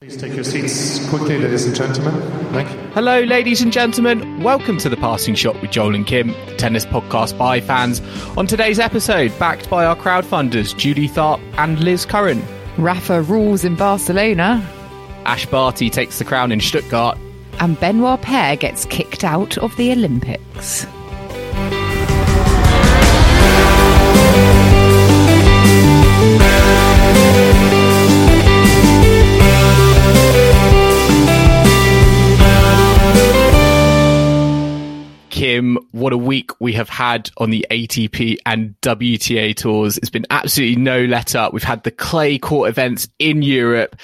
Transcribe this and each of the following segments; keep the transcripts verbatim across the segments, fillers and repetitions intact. Please take your seats quickly, ladies and gentlemen. Thank you. Hello, ladies and gentlemen. Welcome to The Passing Shot with Joel and Kim, the tennis podcast by fans. On today's episode, backed by our crowdfunders, Judy Tharp and Liz Curran. Rafa rules in Barcelona. Ash Barty takes the crown in Stuttgart. And Benoit Paire gets kicked out of the Olympics. Kim, what a week we have had on the A T P and W T A tours. It's been absolutely no let up. We've had the clay court events in Europe.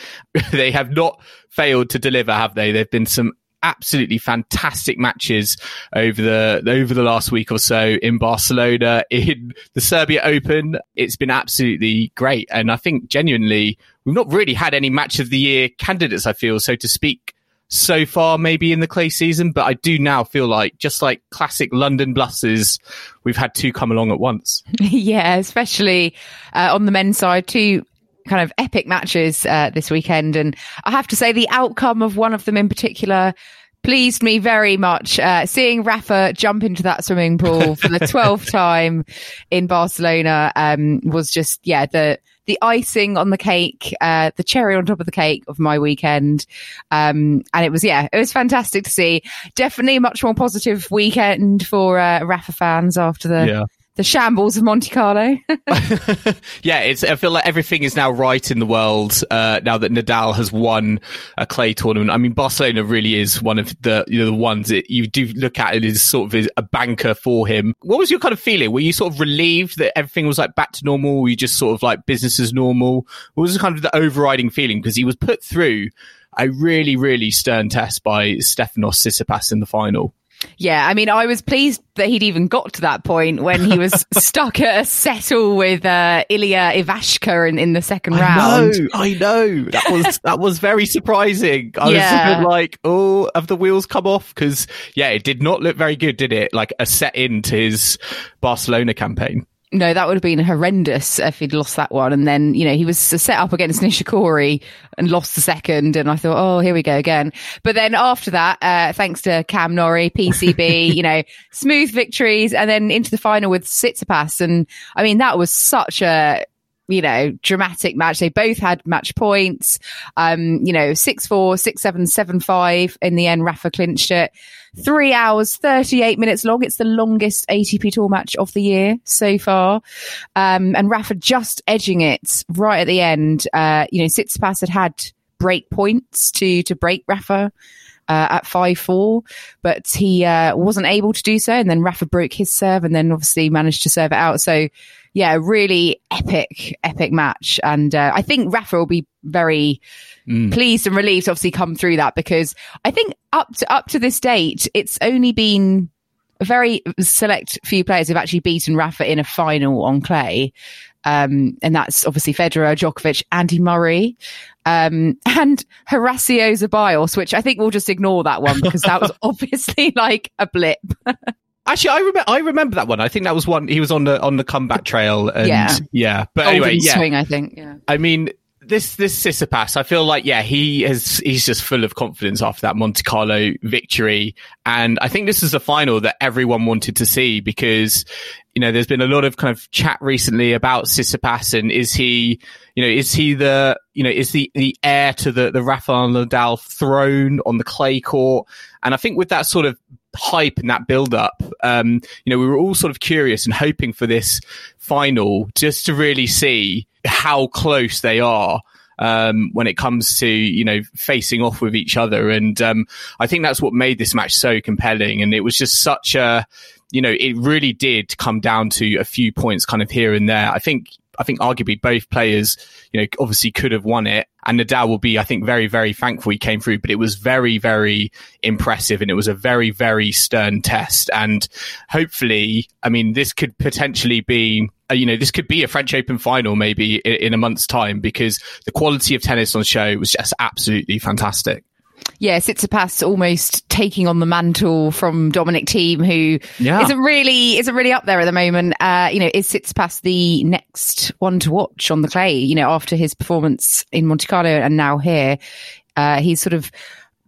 They have not failed to deliver, have they? There have been some absolutely fantastic matches over the over the last week or so in Barcelona, in the Serbia Open. It's been absolutely great. And I think genuinely, we've not really had any match of the year candidates, I feel, so to speak, so far, maybe in the clay season, but I do now feel like, just like classic London blusses, we've had two come along at once. Yeah, especially uh, on the men's side, two kind of epic matches uh, this weekend. And I have to say the outcome of one of them in particular pleased me very much. Uh, seeing Rafa jump into that swimming pool for the twelfth time in Barcelona um, was just, yeah, the... the icing on the cake, uh, the cherry on top of the cake of my weekend. Um, and it was, yeah, it was fantastic to see. Definitely a much more positive weekend for uh, Rafa fans after the, yeah. the shambles of Monte Carlo. Yeah, it's, I feel like everything is now right in the world uh, now that Nadal has won a clay tournament. I mean, Barcelona really is one of the, you know, the ones that you do look at it as sort of a banker for him. What was your kind of feeling? Were you sort of relieved that everything was like back to normal? Were you just sort of like business as normal? What was kind of the overriding feeling? Because he was put through a really, really stern test by Stefanos Tsitsipas in the final. Yeah, I mean, I was pleased that he'd even got to that point when he was stuck at a settle with uh, Ilya Ivashka in, in the second I round. Know, I know. That was that was very surprising. I yeah. was even like, oh, have the wheels come off? Because, yeah, it did not look very good, did it? Like a set into his Barcelona campaign. No, that would have been horrendous if he'd lost that one. And then, you know, he was set up against Nishikori and lost the second. And I thought, oh, here we go again. But then after that, uh, thanks to Cam Norrie, P C B, you know, smooth victories and then into the final with Tsitsipas. And I mean, that was such a, you know, dramatic match. They both had match points, um, you know, six four, six seven, seven five. In the end, Rafa clinched it. Three hours, thirty-eight minutes long. It's the longest A T P Tour match of the year so far. Um, and Rafa just edging it right at the end. Uh, you know, Tsitsipas had had break points to, to break Rafa uh, at five four, but he uh, wasn't able to do so. And then Rafa broke his serve and then obviously managed to serve it out. So, yeah, really epic, epic match. And uh, I think Rafa will be very mm. pleased and relieved to obviously come through that, because I think up to up to this date, it's only been a very select few players who've actually beaten Rafa in a final on clay. Um, and that's obviously Federer, Djokovic, Andy Murray, um, and Horacio Zeballos, which I think we'll just ignore that one because that was obviously like a blip. Actually, I remember. I remember that one. I think that was one. He was on the on the comeback trail, and yeah. yeah. But Golden anyway, yeah. swing, I think. Yeah. I mean, this this Tsitsipas. I feel like yeah, he has. He's just full of confidence after that Monte Carlo victory, and I think this is the final that everyone wanted to see, because, you know, there's been a lot of kind of chat recently about Tsitsipas, and is he, you know, is he the, you know, is the the heir to the the Rafael Nadal throne on the clay court? And I think with that sort of hype and that build up, um you know, we were all sort of curious and hoping for this final just to really see how close they are um when it comes to, you know, facing off with each other. And um I think that's what made this match so compelling. And it was just such a, you know, it really did come down to a few points kind of here and there. I think I think arguably both players, you know, obviously could have won it. And Nadal will be, I think, very, very thankful he came through. But it was very, very impressive. And it was a very, very stern test. And hopefully, I mean, this could potentially be, you know, this could be a French Open final maybe in, in a month's time, because the quality of tennis on show was just absolutely fantastic. Yeah, Tsitsipas almost taking on the mantle from Dominic Thiem, who yeah. isn't really isn't really up there at the moment. Uh, you know, is Tsitsipas the next one to watch on the clay? You know, after his performance in Monte Carlo and now here, uh, he's sort of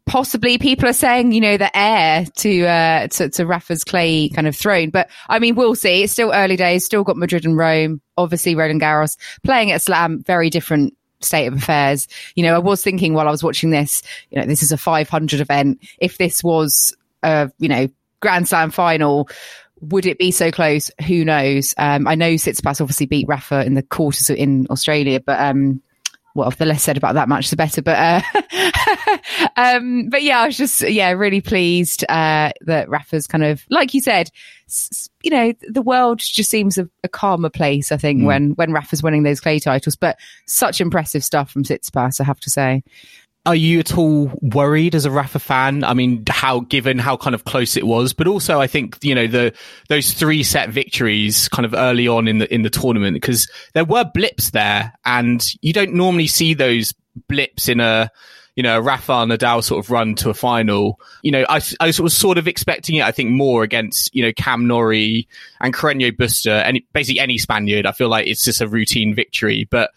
possibly, people are saying, you know, the heir to uh, to, to Rafa's clay kind of throne. But I mean, we'll see. It's still early days. Still got Madrid and Rome. Obviously, Roland Garros playing at Slam, very different state of affairs. You know, I was thinking while I was watching this, you know, this is a five hundred event. If this was a, you know, Grand Slam final, would it be so close? Who knows? Um, I know Tsitsipas obviously beat Rafa in the quarters in Australia, but um, well, the less said about that match, the better. But uh, um, but yeah, I was just, yeah, really pleased uh, that Rafa's kind of, like you said, you know, the world just seems a, a calmer place, I think, mm. when, when Rafa's winning those clay titles. But such impressive stuff from Tsitsipas, I have to say. Are you at all worried as a Rafa fan? I mean, how, given how kind of close it was, but also I think, you know, the, those three set victories kind of early on in the, in the tournament, because there were blips there and you don't normally see those blips in a, you know, a Rafa Nadal sort of run to a final. You know, I, I was sort of expecting it, I think, more against, you know, Cam Norrie and Carreño Busta, and basically any Spaniard. I feel like it's just a routine victory, but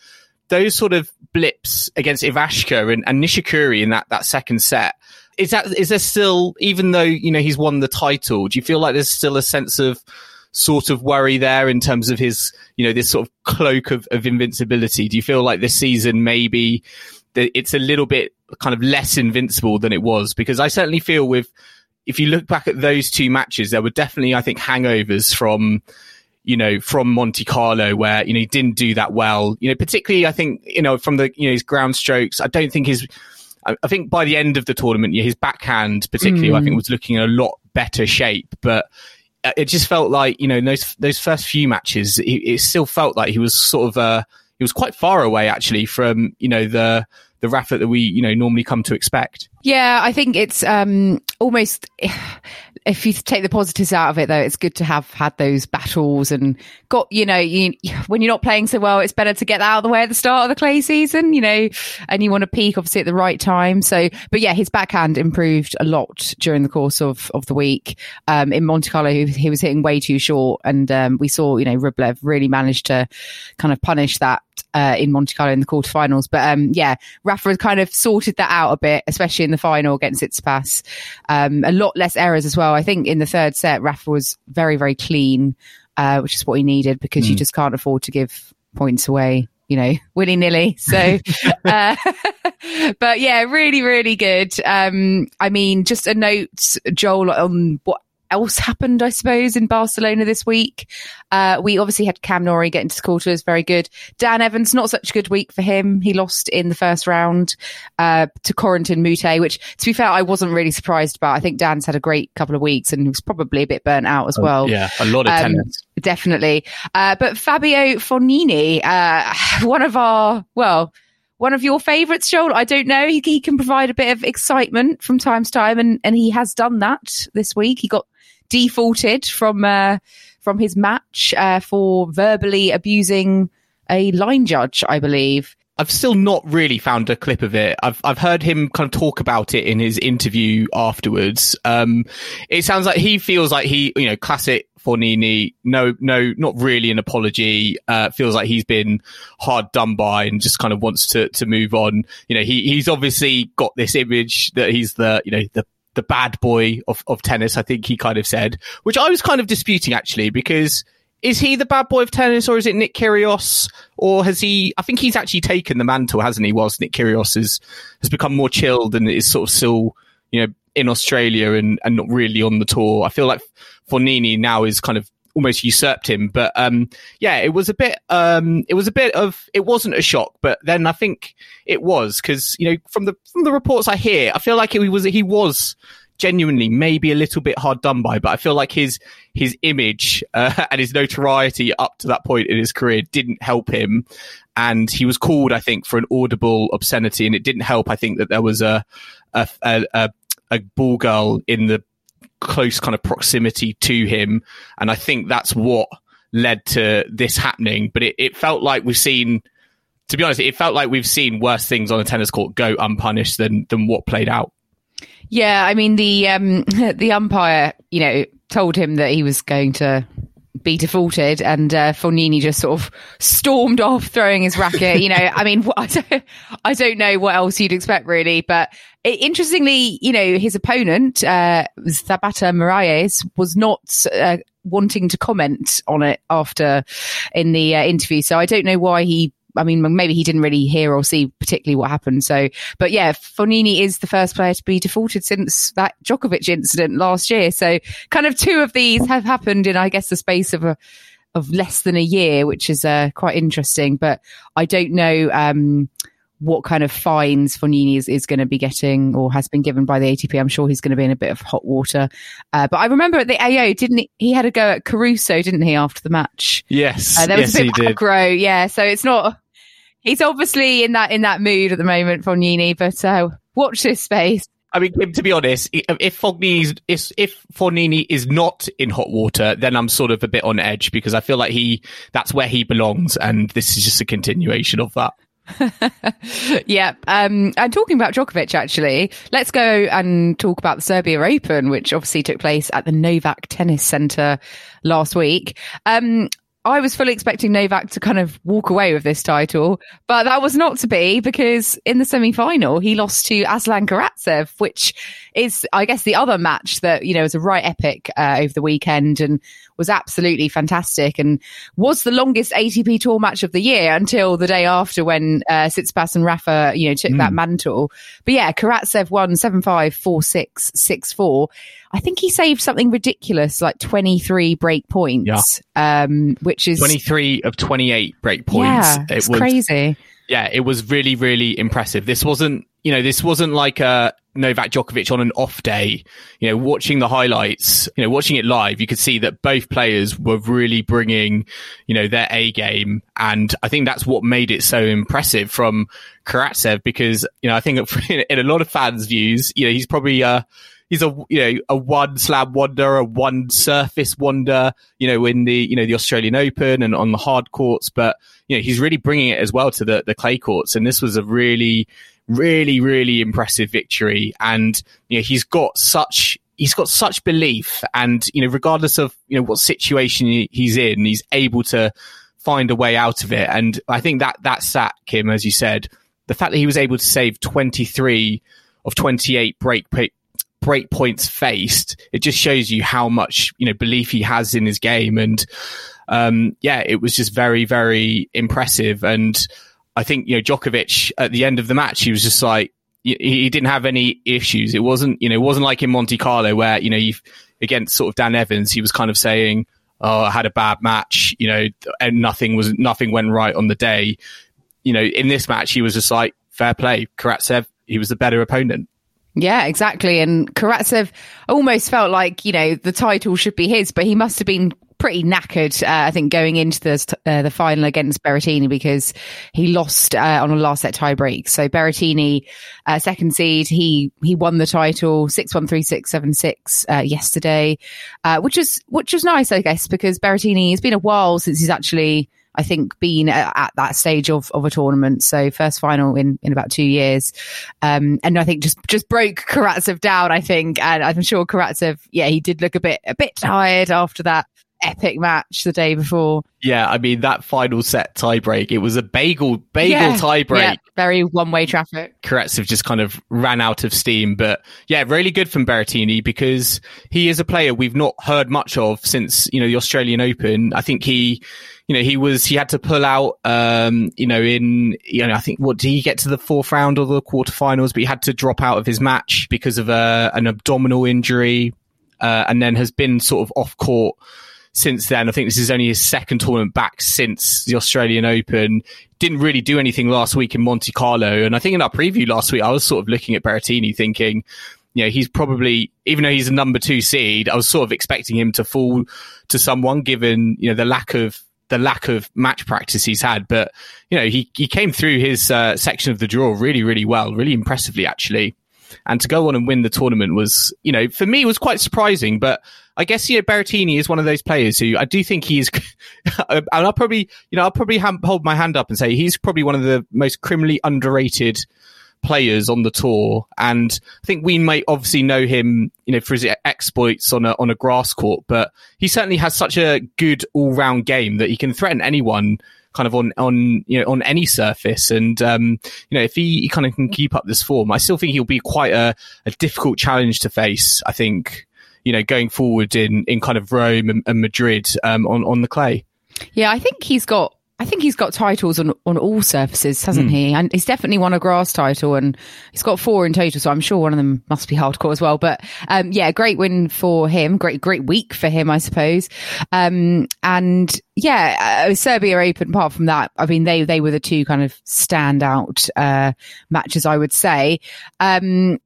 those sort of blips against Ivashka and, and Nishikori in that, that second set, is that, is there still, even though, you know, he's won the title, do you feel like there's still a sense of sort of worry there in terms of his, you know, this sort of cloak of, of invincibility? Do you feel like this season maybe it's a little bit kind of less invincible than it was? Because I certainly feel with, if you look back at those two matches, there were definitely, I think, hangovers from, you know, from Monte Carlo, where, you know, he didn't do that well, you know, particularly, I think, you know, from the, you know, his ground strokes. I don't think his, I think by the end of the tournament, his backhand particularly, mm. I think was looking in a lot better shape, but it just felt like, you know, those, those first few matches, it, it still felt like he was sort of, uh, he was quite far away actually from, you know, the, the Rafa that we, you know, normally come to expect. Yeah, I think it's um, almost, if you take the positives out of it, though, it's good to have had those battles and got, you know, you, when you're not playing so well, it's better to get that out of the way at the start of the clay season, you know, and you want to peak obviously at the right time. So, but yeah, his backhand improved a lot during the course of, of the week. Um, in Monte Carlo, he, he was hitting way too short, and um, we saw, you know, Rublev really managed to kind of punish that Uh, in Monte Carlo in the quarterfinals. But um, yeah, Rafa has kind of sorted that out a bit, especially in the final against Tsitsipas. Um, a lot less errors as well. I think in the third set, Rafa was very, very clean, uh, which is what he needed, because mm. you just can't afford to give points away, you know, willy-nilly. So, uh, but yeah, really, really good. Um, I mean, just a note, Joel, on what else happened, I suppose, in Barcelona this week. Uh, we obviously had Cam Norrie get into the quarters, very good. Dan Evans, not such a good week for him. He lost in the first round uh, to Corentin Moutet, which, to be fair, I wasn't really surprised about. I think Dan's had a great couple of weeks and he was probably a bit burnt out as well. Oh, yeah, a lot of um, tennis. Definitely. Uh, but Fabio Fognini, uh, one of our, well... one of your favourites, Joel, I don't know. He, he can provide a bit of excitement from time to time, and, and he has done that this week. He got defaulted from uh, from his match uh, for verbally abusing a line judge, I believe. I've still not really found a clip of it. I've I've heard him kind of talk about it in his interview afterwards. Um, it sounds like he feels like he, you know, classic Fognini, no, no, not really an apology. Uh, feels like he's been hard done by and just kind of wants to, to move on. You know, he, he's obviously got this image that he's the, you know, the, the bad boy of, of tennis, I think he kind of said, which I was kind of disputing actually, because is he the bad boy of tennis, or is it Nick Kyrgios? Or has he, I think he's actually taken the mantle, hasn't he? Whilst Nick Kyrgios is, has become more chilled and is sort of still, you know, in Australia and, and not really on the tour. I feel like Fognini now is kind of almost usurped him. But um, yeah, it was a bit, um, it was a bit of, it wasn't a shock, but then I think it was, because, you know, from the, from the reports I hear, I feel like he was, he was, genuinely maybe a little bit hard done by, but I feel like his his image uh, and his notoriety up to that point in his career didn't help him. And he was called, I think, for an audible obscenity, and it didn't help, I think, that there was a a a, a ball girl in the close kind of proximity to him. And I think that's what led to this happening. But it, it felt like we've seen, to be honest, it felt like we've seen worse things on a tennis court go unpunished than than what played out. Yeah, I mean, the um, the umpire, you know, told him that he was going to be defaulted, and uh, Fognini just sort of stormed off, throwing his racket. You know, I mean, I don't, I don't know what else you'd expect, really. But it, interestingly, you know, his opponent, uh, Zabata Moraes, was not uh, wanting to comment on it after in the uh, interview. So I don't know why he. I mean, maybe he didn't really hear or see particularly what happened. So, but yeah, Fognini is the first player to be defaulted since that Djokovic incident last year. So kind of two of these have happened in, I guess, the space of a, of less than a year, which is uh, quite interesting. But I don't know um, what kind of fines Fognini is, is going to be getting or has been given by the A T P. I'm sure he's going to be in a bit of hot water. Uh, but I remember at the A O, didn't he? He had a go at Caruso, didn't he, after the match? Yes. Uh, there was yes, a bit of aggro. Yeah. So it's not. He's obviously in that in that mood at the moment, Fognini, but uh, watch this space. I mean, Kim, to be honest, if Fognini if, if Fognini is not in hot water, then I'm sort of a bit on edge, because I feel like he that's where he belongs, and this is just a continuation of that. yeah. Um, and talking about Djokovic, actually, let's go and talk about the Serbia Open, which obviously took place at the Novak Tennis Centre last week. Um I was fully expecting Novak to kind of walk away with this title, but that was not to be, because in the semi-final, he lost to Aslan Karatsev, which is, I guess, the other match that, you know, was a right epic uh, over the weekend and was absolutely fantastic, and was the longest A T P Tour match of the year until the day after, when uh, Tsitsipas and Rafa, you know, took mm. that mantle. But yeah, Karatsev won seven five, four six, six four. I think he saved something ridiculous, like twenty-three break points, yeah. um, which is twenty-three of twenty-eight break points. Yeah, it's it was, crazy. Yeah, it was really, really impressive. This wasn't, you know, this wasn't like a Novak Djokovic on an off day. You know, watching the highlights, you know, watching it live, you could see that both players were really bringing, you know, their A game, and I think that's what made it so impressive from Karatsev, because, you know, I think in a lot of fans' views, you know, he's probably uh. He's a you know a one slab wonder, a one surface wonder, you know, in the you know the Australian Open and on the hard courts, but you know he's really bringing it as well to the the clay courts, and this was a really, really, really impressive victory. And you know he's got such he's got such belief, and you know regardless of you know what situation he's in, he's able to find a way out of it. And I think that that sat, Kim, as you said, the fact that he was able to save twenty-three of twenty-eight break pick. break points faced, it just shows you how much you know belief he has in his game. And um yeah it was just very, very impressive. And I think you know Djokovic at the end of the match, he was just like, he, he didn't have any issues. It wasn't you know it wasn't like in Monte Carlo where you know you've against sort of Dan Evans, he was kind of saying, oh, I had a bad match, you know and nothing was nothing went right on the day. You know in this match, he was just like, fair play, Karatsev, he was the better opponent. Yeah, exactly. And Karatsev almost felt like, you know, the title should be his, but he must have been pretty knackered, uh, I think, going into the uh, the final against Berrettini, because he lost uh, on a last set tie break. So Berrettini, uh, second seed, he he won the title six one, three six, seven six uh, yesterday, uh, which is which is nice, I guess, because Berrettini, it's been a while since he's actually, I think, been at that stage of, of a tournament. So first final in, in about two years. Um, and I think just, just broke Karatsev down, I think. And I'm sure Karatsev, yeah, he did look a bit, a bit tired after that epic match the day before. Yeah. I mean, that final set tie break, it was a bagel, bagel yeah, tie break. Yeah, very one way traffic. Karatsev just kind of ran out of steam, but yeah, really good from Berrettini, because he is a player we've not heard much of since, you know, the Australian Open. I think he, you know, he was, he had to pull out, um, you know, in, you know, I think, what, did he get to the fourth round or the quarterfinals? But he had to drop out of his match because of a, an abdominal injury, uh, and then has been sort of off court since then. I think this is only his second tournament back since the Australian Open. Didn't really do anything last week in Monte Carlo. And I think in our preview last week, I was sort of looking at Berrettini thinking, you know, he's probably, even though he's a number two seed, I was sort of expecting him to fall to someone given, you know, the lack of, the lack of match practice he's had. But, you know, he, he came through his uh, section of the draw really, really well, really impressively, actually. And to go on and win the tournament was, you know, for me, was quite surprising. But I guess, you know, Berrettini is one of those players who I do think he is, and I'll probably, you know, I'll probably ha- hold my hand up and say he's probably one of the most criminally underrated players on the tour. And I think we may obviously know him, you know, for his exploits on a, on a grass court, but he certainly has such a good all-round game that he can threaten anyone kind of on, on, you know, on any surface. And, um, you know, if he, he kind of can keep up this form, I still think he'll be quite a, a difficult challenge to face, I think, you know, going forward in, in kind of Rome and, and Madrid, um, on, on the clay. Yeah, I think he's got, I think he's got titles on, on all surfaces, hasn't mm. he? And he's definitely won a grass title, and he's got four in total. So I'm sure one of them must be hardcore as well. But um, yeah, great win for him. Great, great week for him, I suppose. Um, and yeah, uh, Serbia Open, apart from that, I mean, they, they were the two kind of standout uh, matches, I would say. Um,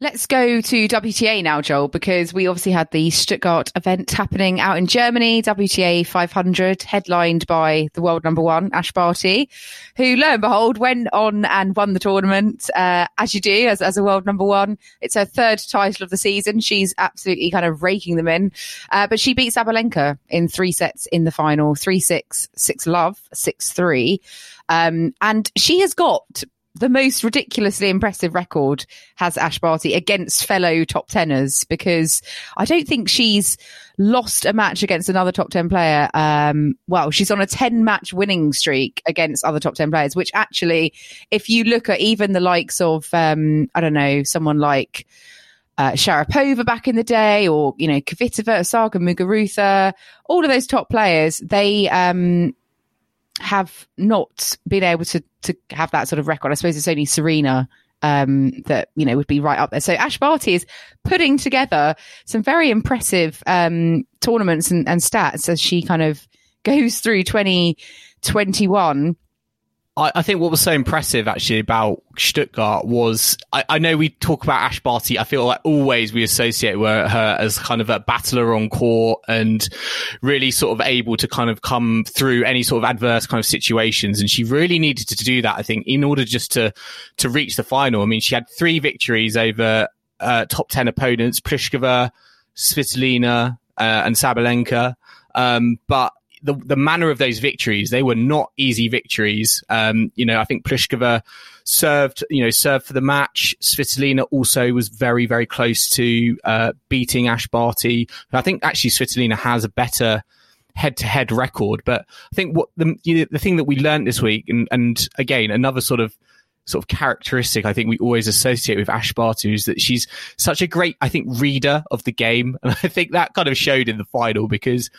Let's go to W T A now, Joel, because we obviously had the Stuttgart event happening out in Germany, W T A five hundred, headlined by the world number one, Ash Barty, who, lo and behold, went on and won the tournament, uh, as you do, as, as a world number one. It's her third title of the season. She's absolutely kind of raking them in. Uh, but she beat Sabalenka in three sets in the final, three six, six love, six three. Um, and she has got the most ridiculously impressive record, has Ash Barty, against fellow top tenors, because I don't think she's lost a match against another top ten player. Um, well, she's on a ten match winning streak against other top ten players, which actually, if you look at even the likes of, um, I don't know, someone like uh, Sharapova back in the day, or, you know, Kvitova, Osaka, Muguruza, all of those top players, they, um, have not been able to to have that sort of record. I suppose it's only Serena um, that, you know, would be right up there. So Ash Barty is putting together some very impressive um, tournaments and, and stats as she kind of goes through twenty twenty-one. I, I think what was so impressive actually about Stuttgart was, I, I know we talk about Ash Barty, I feel like always we associate her as kind of a battler on court and really sort of able to kind of come through any sort of adverse kind of situations, and she really needed to do that, I think, in order just to to reach the final. I mean, she had three victories over uh, top ten opponents, Pliskova, Svitolina uh, and Sabalenka, um, but The, the manner of those victories, they were not easy victories. Um, you know, I think Pliskova served, you know, served for the match. Svitolina also was very, very close to uh, beating Ash Barty. I think actually Svitolina has a better head-to-head record. But I think what the you know, the thing that we learned this week, and, and again, another sort of sort of characteristic I think we always associate with Ash Barty, is that she's such a great, I think, reader of the game. And I think that kind of showed in the final, because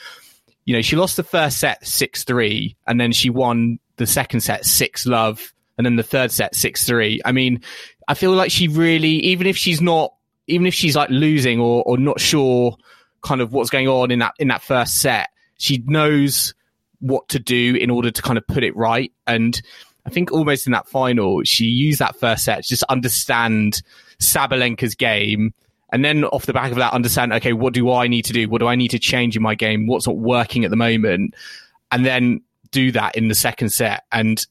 you know, she lost the first set six three, and then she won the second set six love, and then the third set six three. I mean, I feel like she really, even if she's not, even if she's like losing or, or not sure kind of what's going on in that, in that first set, she knows what to do in order to kind of put it right. And I think almost in that final, she used that first set to just understand Sabalenka's game. And then off the back of that, understand, okay, what do I need to do? What do I need to change in my game? What's not working at the moment? And then do that in the second set. And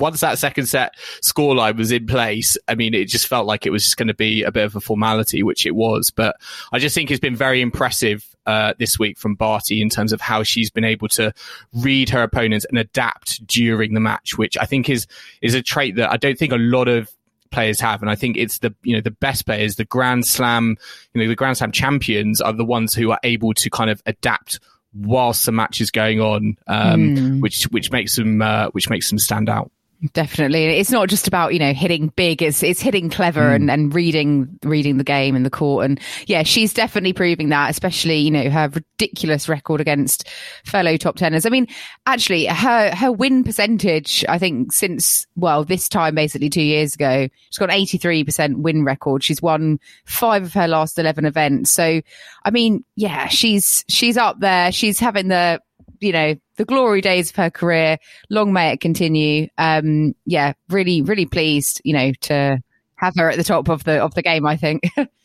once that second set scoreline was in place, I mean, it just felt like it was just going to be a bit of a formality, which it was. But I just think it's been very impressive uh, this week from Barty in terms of how she's been able to read her opponents and adapt during the match, which I think is is a trait that I don't think a lot of players have. And I think it's the, you know, the best players, the Grand Slam, you know, the Grand Slam champions are the ones who are able to kind of adapt whilst the match is going on, um, mm. which, which makes them, uh, which makes them stand out. Definitely. It's not just about, you know, hitting big, it's, it's hitting clever mm. and, and reading, reading the game in the court. And yeah, she's definitely proving that, especially, you know, her ridiculous record against fellow top tenors. I mean, actually her, her win percentage, I think since, well, this time, basically two years ago, she's got an eighty-three percent win record. She's won five of her last eleven events. So, I mean, yeah, she's, she's up there. She's having the, you know, the glory days of her career. Long may it continue. Um, yeah, really, really pleased, you know, to have her at the top of the of the game, I think.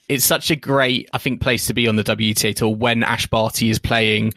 It's such a great, I think, place to be on the W T A tour when Ash Barty is playing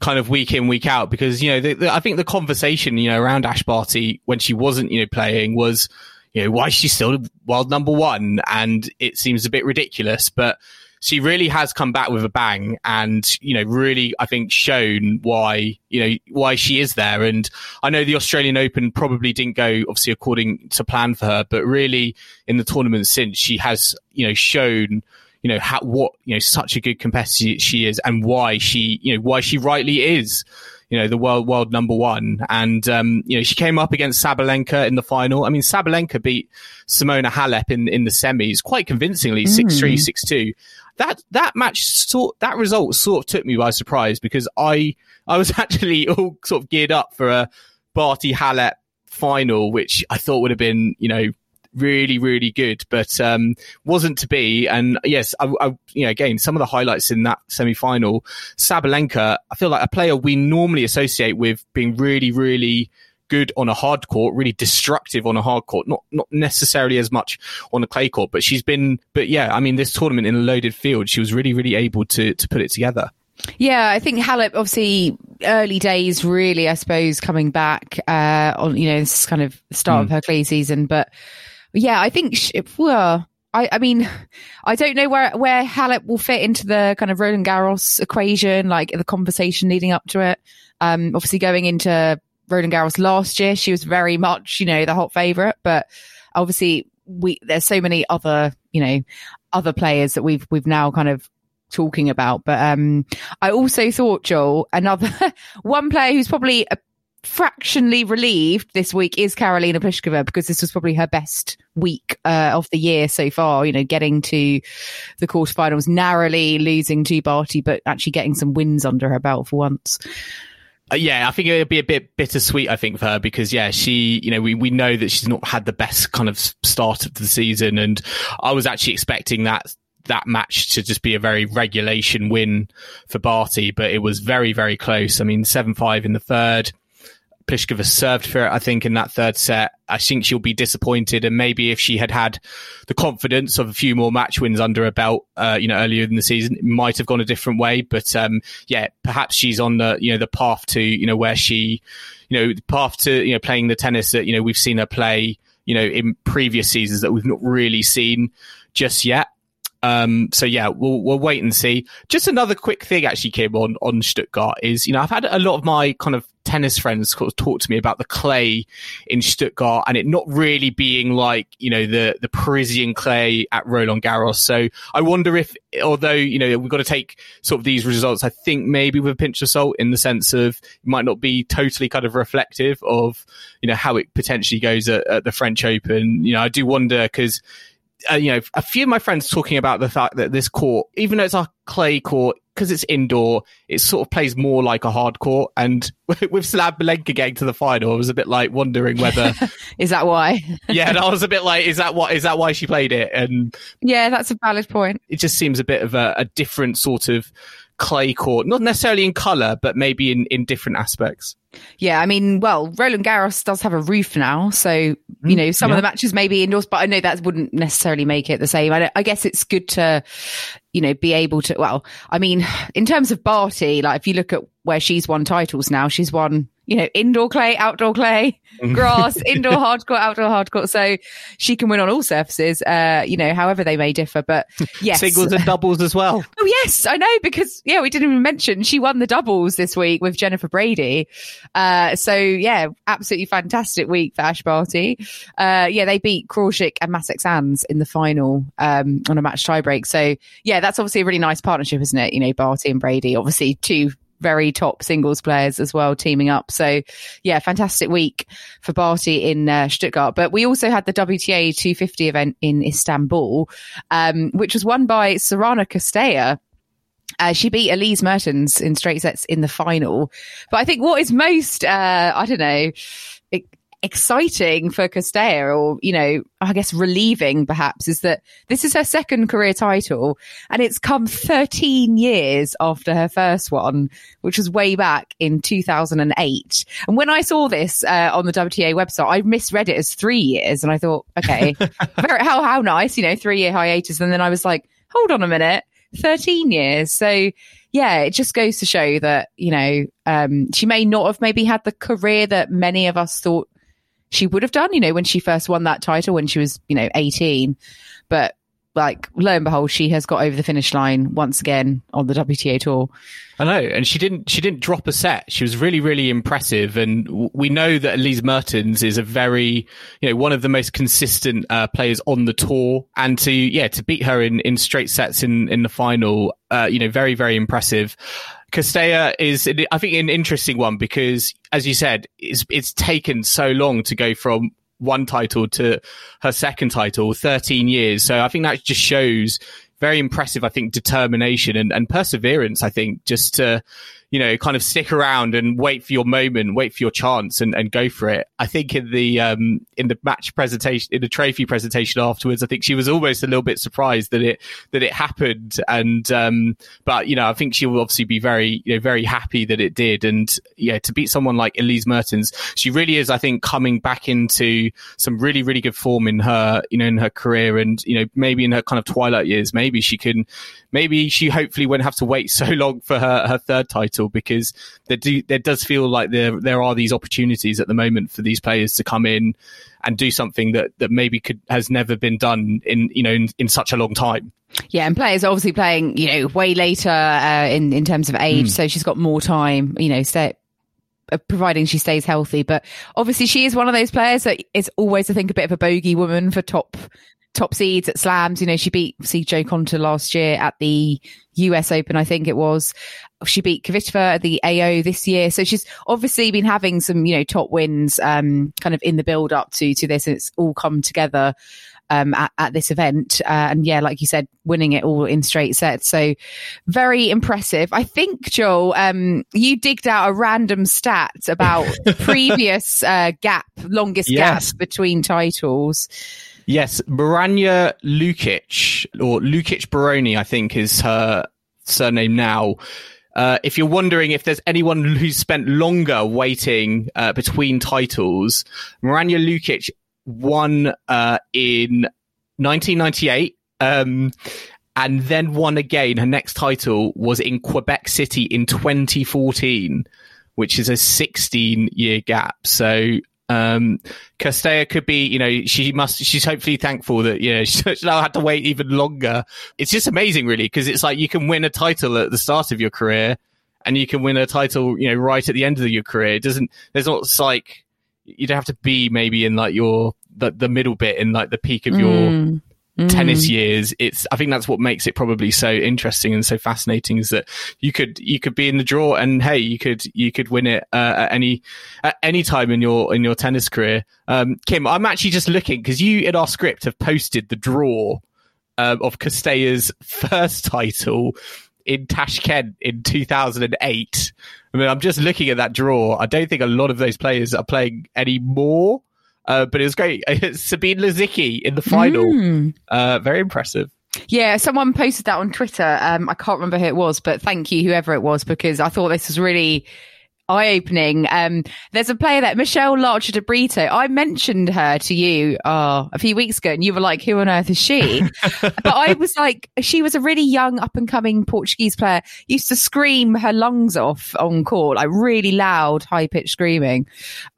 kind of week in, week out, because, you know, the, the, I think the conversation, you know, around Ash Barty when she wasn't, you know, playing was, you know, why is she still world number one? And it seems a bit ridiculous, but she really has come back with a bang and, you know, really, I think, shown why, you know, why she is there. And I know the Australian Open probably didn't go, obviously, according to plan for her, but really in the tournament since, she has, you know, shown, you know, how, what, you know, such a good competitor she is and why she, you know, why she rightly is, you know, the world, world number one. And, um, you know, she came up against Sabalenka in the final. I mean, Sabalenka beat Simona Halep in, in the semis quite convincingly, mm. six three, six two. That that match sort that result sort of took me by surprise because I I was actually all sort of geared up for a Barty Halep final, which I thought would have been, you know, really really good, but um, wasn't to be. And yes, I, I, you know, again, some of the highlights in that semi final, Sabalenka, I feel like a player we normally associate with being really really good on a hard court, really destructive on a hard court, not not necessarily as much on a clay court, but she's been, but yeah, I mean, this tournament in a loaded field, she was really, really able to to put it together. Yeah, I think Halep, obviously, early days, really, I suppose, coming back uh, on, you know, this is kind of the start mm. of her clay season, but yeah, I think, she, well, I, I mean, I don't know where, where Halep will fit into the kind of Roland Garros equation, like the conversation leading up to it. Um, obviously, going into Roland Garros last year, she was very much, you know, the hot favourite, but obviously we there's so many other, you know, other players that we've we've now kind of talking about. But um, I also thought, Joel, another one player who's probably a fractionally relieved this week is Karolina Pliskova, because this was probably her best week uh, of the year so far, you know, getting to the quarterfinals, narrowly losing to Barty, but actually getting some wins under her belt for once. Uh, yeah, I think it'll be a bit bittersweet, I think, for her, because, yeah, she, you know, we, we know that she's not had the best kind of start of the season. And I was actually expecting that that match to just be a very regulation win for Barty, but it was very, very close. I mean, seven five in the third. Pliskova served for it, I think, in that third set. I think she'll be disappointed, and maybe if she had had the confidence of a few more match wins under her belt, uh, you know, earlier in the season, it might have gone a different way. But um, yeah, perhaps she's on the, you know, the path to, you know, where she, you know, the path to, you know, playing the tennis that, you know, we've seen her play, you know, in previous seasons that we've not really seen just yet. Um, so yeah, we'll, we'll wait and see. Just another quick thing actually, Kim, on, on Stuttgart is, you know, I've had a lot of my kind of tennis friends sort of talk to me about the clay in Stuttgart and it not really being like, you know, the, the Parisian clay at Roland Garros. So I wonder if, although, you know, we've got to take sort of these results, I think maybe with a pinch of salt in the sense of it might not be totally kind of reflective of, you know, how it potentially goes at, at the French Open. You know, I do wonder because, Uh, you know, a few of my friends talking about the fact that this court, even though it's a clay court, because it's indoor, it sort of plays more like a hard court. And with Sabalenka getting to the final, I was a bit like wondering whether is that why? Yeah, and I was a bit like, is that what? Is that why she played it? And yeah, that's a valid point. It just seems a bit of a, a different sort of clay court, not necessarily in colour, but maybe in, in different aspects. Yeah, I mean, well, Roland Garros does have a roof now, so, you know, some yeah. of the matches may be indoors, but I know that wouldn't necessarily make it the same. I, I guess it's good to, you know, be able to, well, I mean, in terms of Barty, like if you look at where she's won titles now, she's won, you know, indoor clay, outdoor clay, grass, indoor hard court, outdoor hard court. So she can win on all surfaces, uh, you know, however they may differ. But yes. Singles and doubles as well. Oh, yes, I know, because, yeah, we didn't even mention she won the doubles this week with Jennifer Brady. Uh, so, yeah, absolutely fantastic week for Ash Barty. Uh, yeah, they beat Krawczyk and Masek Sands in the final um, on a match tiebreak. So, yeah, that's obviously a really nice partnership, isn't it? You know, Barty and Brady, obviously two very top singles players as well teaming up. So yeah, fantastic week for Barty in uh, Stuttgart. But we also had the W T A two fifty event in Istanbul, um, which was won by Sorana Cîrstea. Uh, she beat Elise Mertens in straight sets in the final. But I think what is most, uh, I don't know, it, exciting for Cîrstea, or, you know, I guess relieving perhaps, is that this is her second career title and it's come thirteen years after her first one, which was way back in two thousand eight. And when I saw this uh, on the W T A website, I misread it as three years and I thought, okay, how how nice, you know, three year hiatus. And then I was like, hold on a minute, thirteen years. So yeah, it just goes to show that, you know, um, she may not have maybe had the career that many of us thought she would have done, you know, when she first won that title when she was, you know, eighteen. But like, lo and behold, she has got over the finish line once again on the W T A tour. I know. And she didn't, she didn't drop a set. She was really, really impressive. And we know that Elise Mertens is a very, you know, one of the most consistent uh, players on the tour. And to, yeah, to beat her in, in straight sets in, in the final, uh, you know, very, very impressive. Cîrstea is, I think, an interesting one because, as you said, it's, it's taken so long to go from one title to her second title, thirteen years. So I think that just shows very impressive, I think, determination and, and perseverance, I think, just to, you know, kind of stick around and wait for your moment, wait for your chance and, and go for it. I think in the um, in the match presentation, in the trophy presentation afterwards, I think she was almost a little bit surprised that it that it happened. And um, but, you know, I think she will obviously be very, you know, very happy that it did. And yeah, to beat someone like Elise Mertens, she really is, I think, coming back into some really, really good form in her, you know, in her career. And, you know, maybe in her kind of twilight years, maybe she can, maybe she hopefully won't have to wait so long for her, her third title. Because there do there does feel like there there are these opportunities at the moment for these players to come in and do something that, that maybe could has never been done in you know in, in such a long time. Yeah, and players are obviously playing you know way later uh, in in terms of age, mm. so she's got more time. You know, so uh, providing she stays healthy, but obviously she is one of those players that is always, I think, a bit of a bogey woman for top. top seeds at slams. You know, she beat Jo Konta last year at the U S Open, I think it was. She beat Kvitova at the A O this year. So she's obviously been having some, you know, top wins um, kind of in the build up to, to this. And it's all come together um, at, at this event. Uh, and yeah, like you said, winning it all in straight sets. So very impressive. I think, Joel, um, you digged out a random stat about the previous uh, gap, longest yes. gap between titles. Yes, Maranja Lukic, or Lukic Baroni, I think is her surname now. Uh, if you're wondering if there's anyone who's spent longer waiting uh, between titles, Maranja Lukic won uh, in nineteen ninety-eight um, and then won again. Her next title was in Quebec City in twenty fourteen, which is a sixteen-year gap. So... Um, Cîrstea could be, you know, she must, she's hopefully thankful that, you know, she's now had to wait even longer. It's just amazing, really, because it's like you can win a title at the start of your career and you can win a title, you know, right at the end of your career. It doesn't, there's not like, you don't have to be maybe in like your, the, the middle bit in like the peak of mm. your mm. tennis years. It's, I think that's what makes it probably so interesting and so fascinating, is that you could, you could be in the draw and hey, you could, you could win it uh, at any, at any time in your, in your tennis career. Um, Kim, I'm actually just looking because you in our script have posted the draw uh, of Cîrstea's first title in Tashkent in two thousand eight. I mean, I'm just looking at that draw. I don't think a lot of those players are playing anymore. Uh, but it was great. Sabine Lisicki in the final. Mm. Uh, very impressive. Yeah, someone posted that on Twitter. Um, I can't remember who it was, but thank you, whoever it was, because I thought this was really eye-opening. Um, there's a player that, Michelle Larcher de Brito. I mentioned her to you uh, a few weeks ago, and you were like, who on earth is she? But I was like, she was a really young, up-and-coming Portuguese player. Used to scream her lungs off on court, like really loud, high-pitched screaming.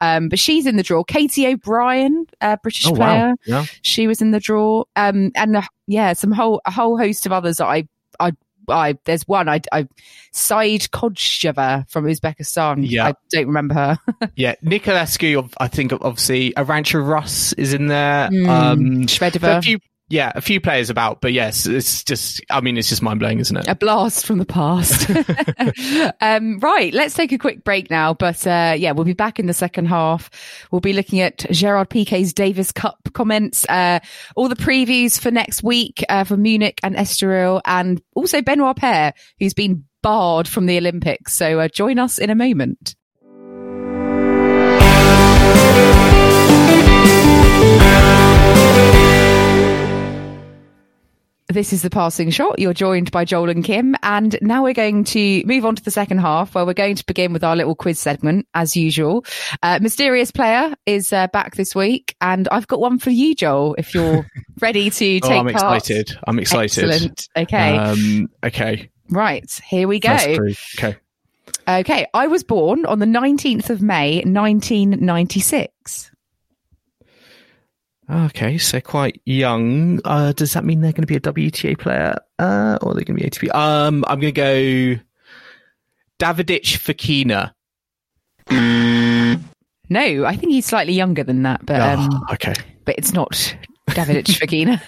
Um, but she's in the draw. Katie O'Brien, a British oh, player. Wow. Yeah. She was in the draw. Um, and, uh, yeah, some whole a whole host of others that I I I, there's one I, I Said Kodsheva from Uzbekistan. Yeah. I don't remember her. yeah, Nicolescu. I think obviously Arancha Russ is in there. Mm, um, Shvedova. A few, yeah, a few players about, but yes, it's just. I mean, it's just mind blowing, isn't it? A blast from the past. um, right, let's take a quick break now. But uh, yeah, we'll be back in the second half. We'll be looking at Gerard Pique's Davis Cup comments, uh, all the previews for next week uh, for Munich and Estoril, and also Benoit Paire, who's been barred from the Olympics. So uh, join us in a moment. This is The Passing Shot. You're joined by Joel and Kim. And now we're going to move on to the second half, where we're going to begin with our little quiz segment, as usual. Uh, Mysterious Player is uh, back this week. And I've got one for you, Joel, if you're ready to take oh, I'm part. I'm excited. I'm excited. Excellent. Okay. Um, okay. Right. Here we go. That's true. Okay. Okay. I was born on the nineteenth of May, nineteen ninety-six. Okay, so quite young. Uh, does that mean they're going to be a W T A player uh, or they're going to be A T P? Um, I'm going to go Davidich Fokina. No, I think he's slightly younger than that, but oh, um, okay. But it's not Davidich Fokina.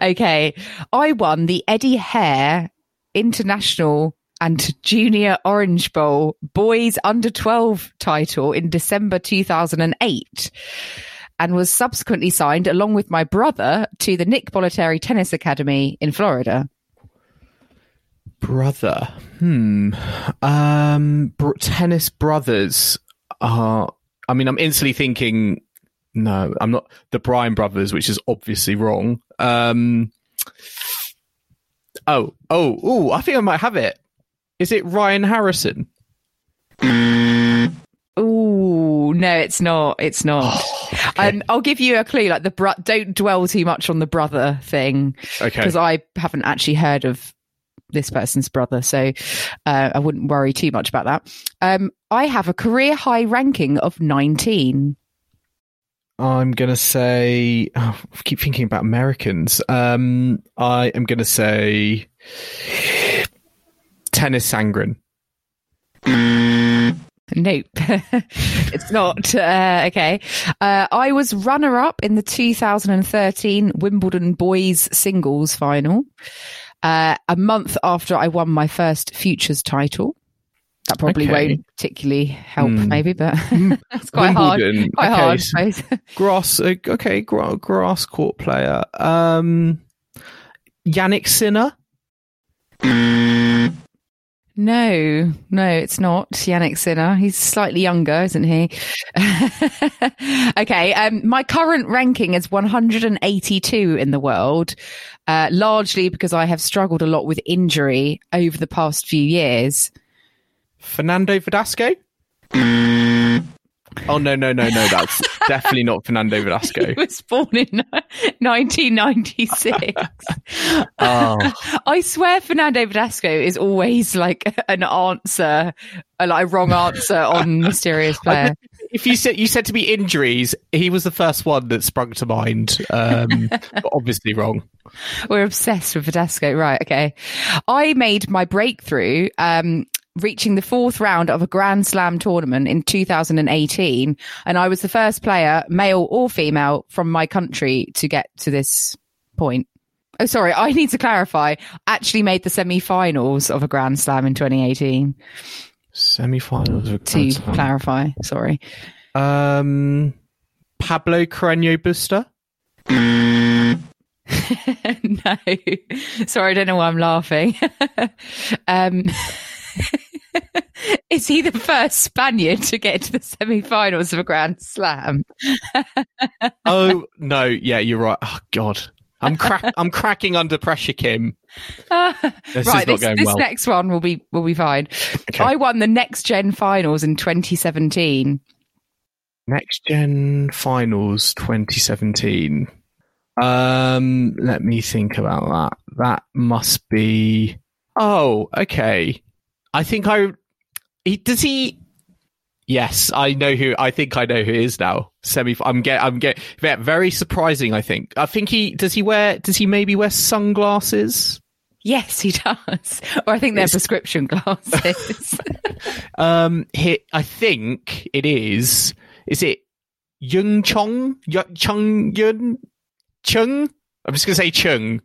Okay, I won the Eddie Hare International and Junior Orange Bowl Boys Under twelve title in December two thousand eight. And was subsequently signed, along with my brother, to the Nick Bollettieri Tennis Academy in Florida. Brother. Hmm. Um, bro- tennis brothers are... I mean, I'm instantly thinking... No, I'm not... The Bryan brothers, which is obviously wrong. Um, oh, oh, oh, I think I might have it. Is it Ryan Harrison? Oh, no, it's not. It's not. Okay. Um, I'll give you a clue. Like the bro- don't dwell too much on the brother thing, okay? Because I haven't actually heard of this person's brother, so uh, I wouldn't worry too much about that. Um, I have a career high ranking of nineteen. I'm gonna say. Oh, I keep thinking about Americans. Um, I am gonna say Tennis Sangren. Nope. It's not. Uh, okay. Uh, I was runner-up in the two thousand thirteen Wimbledon Boys Singles Final, uh, a month after I won my first Futures title. That probably okay. won't particularly help, mm. maybe, but that's quite Wimbledon. hard. Quite okay. hard, I suppose. Grass, okay, grass court player. Um, Yannick Sinner? No, no, it's not Yannick Sinner. He's slightly younger, isn't he? Okay, um, my current ranking is one hundred eighty-two in the world, uh, largely because I have struggled a lot with injury over the past few years. Fernando Verdasco? Oh, no, no, no, no. That's definitely not Fernando Verdasco. He was born in nineteen ninety-six. Oh. I swear Fernando Verdasco is always like an answer, like a wrong answer on Mysterious Player. If you said you said to be injuries, he was the first one that sprung to mind. Um, but obviously wrong. We're obsessed with Verdasco. Right, okay. I made my breakthrough... Um, reaching the fourth round of a Grand Slam tournament in two thousand eighteen. And I was the first player, male or female, from my country to get to this point. Oh, sorry. I need to clarify. Actually made the semi-finals of a Grand Slam in twenty eighteen. Semi-finals of a Grand Slam. To clarify. Sorry. Um, Pablo Carreño Busta? No. Sorry, I don't know why I'm laughing. um... Is he the first Spaniard to get to the semi-finals of a Grand Slam? Oh no, yeah, you're right. Oh god, I'm crack- I'm cracking under pressure, Kim. Uh, this right, is not this, going this well. Next one will be will be fine. Okay. I won the Next Gen Finals in twenty seventeen. Next Gen Finals twenty seventeen. Um, let me think about that. That must be. Oh, okay. I think I... He, does he... Yes, I know who... I think I know who it is now. Semi... I'm get. I'm get. Yeah, very surprising, I think. I think he... Does he wear... Does he maybe wear sunglasses? Yes, he does. Or I think they're it's... prescription glasses. um, he, I think it is... Is it Hyeon Chung? Hyeon Chung? Hyeon Chung? I'm just going to say Chung.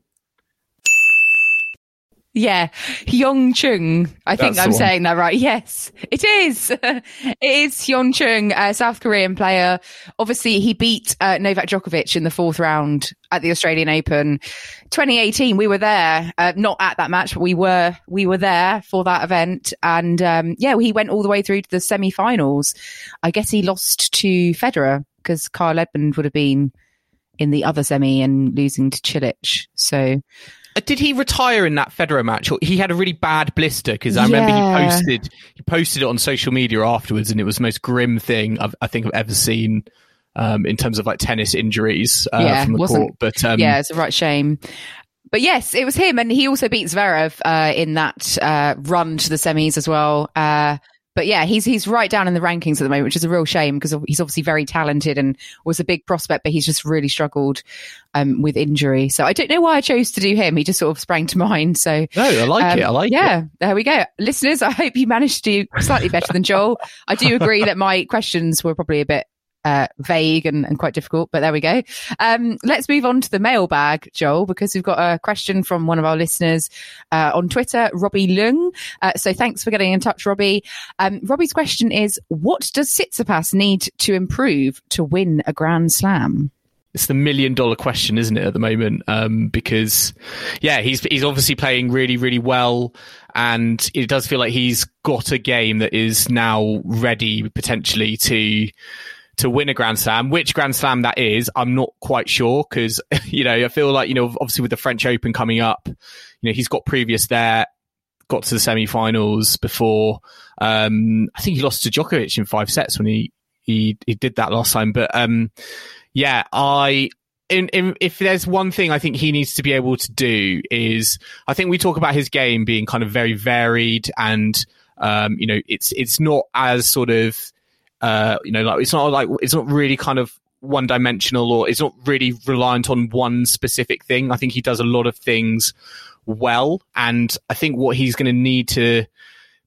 Yeah, Hyeon Chung. I think That's I'm saying that right. Yes, it is. It is Hyeon Chung, a South Korean player. Obviously, he beat uh, Novak Djokovic in the fourth round at the Australian Open twenty eighteen. We were there, uh, not at that match, but we were we were there for that event. And um, yeah, he went all the way through to the semi-finals. I guess he lost to Federer because Carl Edmund would have been in the other semi and losing to Cilic. So... Did he retire in that Federer match? He had a really bad blister, because I yeah. remember he posted he posted it on social media afterwards, and it was the most grim thing I've, I think I've ever seen um, in terms of like tennis injuries uh, yeah, from the wasn't, court. But um, yeah, it's a right shame. But yes, it was him, and he also beat Zverev uh, in that uh, run to the semis as well. Uh, but yeah, he's he's right down in the rankings at the moment, which is a real shame, because he's obviously very talented and was a big prospect, but he's just really struggled um, with injury. So I don't know why I chose to do him. He just sort of sprang to mind. So no, I like um, it. I like yeah, it. Yeah, there we go. Listeners, I hope you managed to do slightly better than Joel. I do agree that my questions were probably a bit Uh, vague and, and quite difficult, but there we go. Um, let's move on to the mailbag, Joel, because we've got a question from one of our listeners uh, on Twitter, Robbie Lung. Uh, so thanks for getting in touch, Robbie. Um, Robbie's question is, what does Tsitsipas need to improve to win a Grand Slam? It's the million dollar question, isn't it, at the moment? Um, because, yeah, he's he's obviously playing really, really well. And it does feel like he's got a game that is now ready potentially to... to win a Grand Slam. Which Grand Slam that is, I'm not quite sure, because, you know, I feel like, you know, obviously with the French Open coming up, you know, he's got previous there, got to the semi-finals before. Um, I think he lost to Djokovic in five sets when he he, he did that last time. But um, yeah, I... In, in, if there's one thing I think he needs to be able to do is, I think we talk about his game being kind of very varied, and, um, you know, it's it's not as sort of... Uh, you know, like it's not like it's not really kind of one dimensional, or it's not really reliant on one specific thing. I think he does a lot of things well, and I think what he's going to need to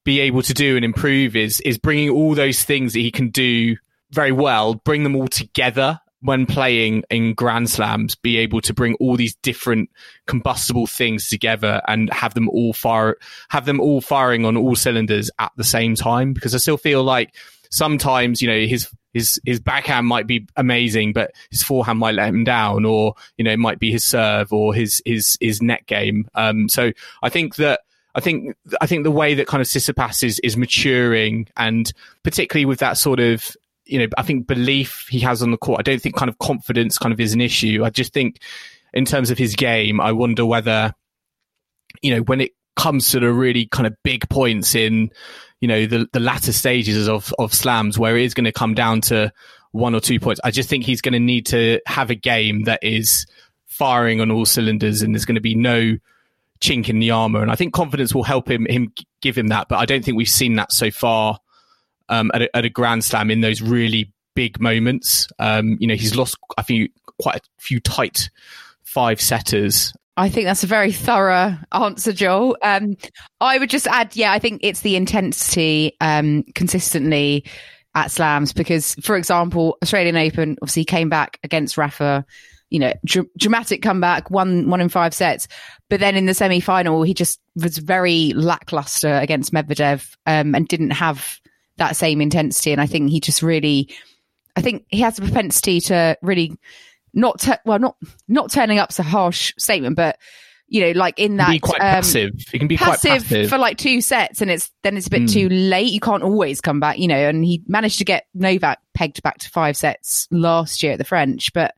be able to do and improve is is bringing all those things that he can do very well, bring them all together when playing in Grand Slams, be able to bring all these different combustible things together and have them all fire, have them all firing on all cylinders at the same time. Because I still feel like sometimes, you know, his his his backhand might be amazing, but his forehand might let him down, or, you know, it might be his serve or his his his net game. Um, so I think that I think I think the way that kind of Tsitsipas is, is maturing, and particularly with that sort of, you know, I think belief he has on the court. I don't think kind of confidence kind of is an issue. I just think in terms of his game, I wonder whether, you know, when it comes to the really kind of big points in, you know, the the latter stages of of slams, where it is going to come down to one or two points, I just think he's going to need to have a game that is firing on all cylinders, and there's going to be no chink in the armor. And I think confidence will help him him give him that, but I don't think we've seen that so far um, at, a, at a Grand Slam in those really big moments. Um, you know, he's lost, I think, quite a few tight five setters. I think that's a very thorough answer, Joel. Um, I would just add, yeah, I think it's the intensity um, consistently at slams, because, for example, Australian Open, obviously came back against Rafa, you know, dr- dramatic comeback, one one in five sets. But then in the semi-final, he just was very lackluster against Medvedev um, and didn't have that same intensity. And I think he just really, I think he has a propensity to really... Not ter- well, not not turning up's a harsh statement, but, you know, like in that, it can be quite um, passive. It can be passive, quite passive for like two sets, and it's then it's a bit mm. too late. You can't always come back, you know. And he managed to get Novak pegged back to five sets last year at the French, but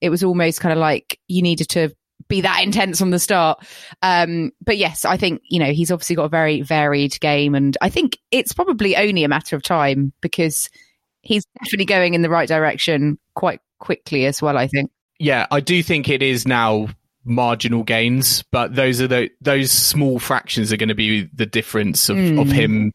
it was almost kind of like you needed to be that intense from the start. Um, but yes, I think, you know, he's obviously got a very varied game, and I think it's probably only a matter of time, because he's definitely going in the right direction quite quickly as well, I think. Yeah, I do think it is now marginal gains, but those are the those small fractions are going to be the difference of, mm. of him,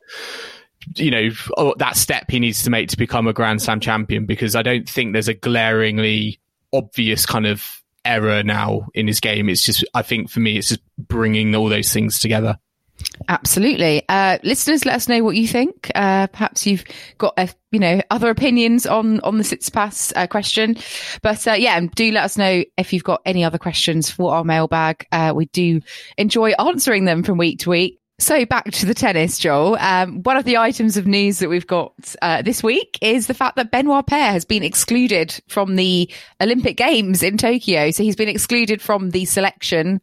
you know, that step he needs to make to become a Grand Slam champion, because I don't think there's a glaringly obvious kind of error now in his game. It's just, I think for me, it's just bringing all those things together. Absolutely. Uh, listeners, let us know what you think. Uh, perhaps you've got, uh, you know, other opinions on, on the Tsitsipas uh, question. But uh, yeah, and do let us know if you've got any other questions for our mailbag. Uh, we do enjoy answering them from week to week. So back to the tennis, Joel. Um, one of the items of news that we've got uh, this week is the fact that Benoit Paire has been excluded from the Olympic Games in Tokyo. So he's been excluded from the selection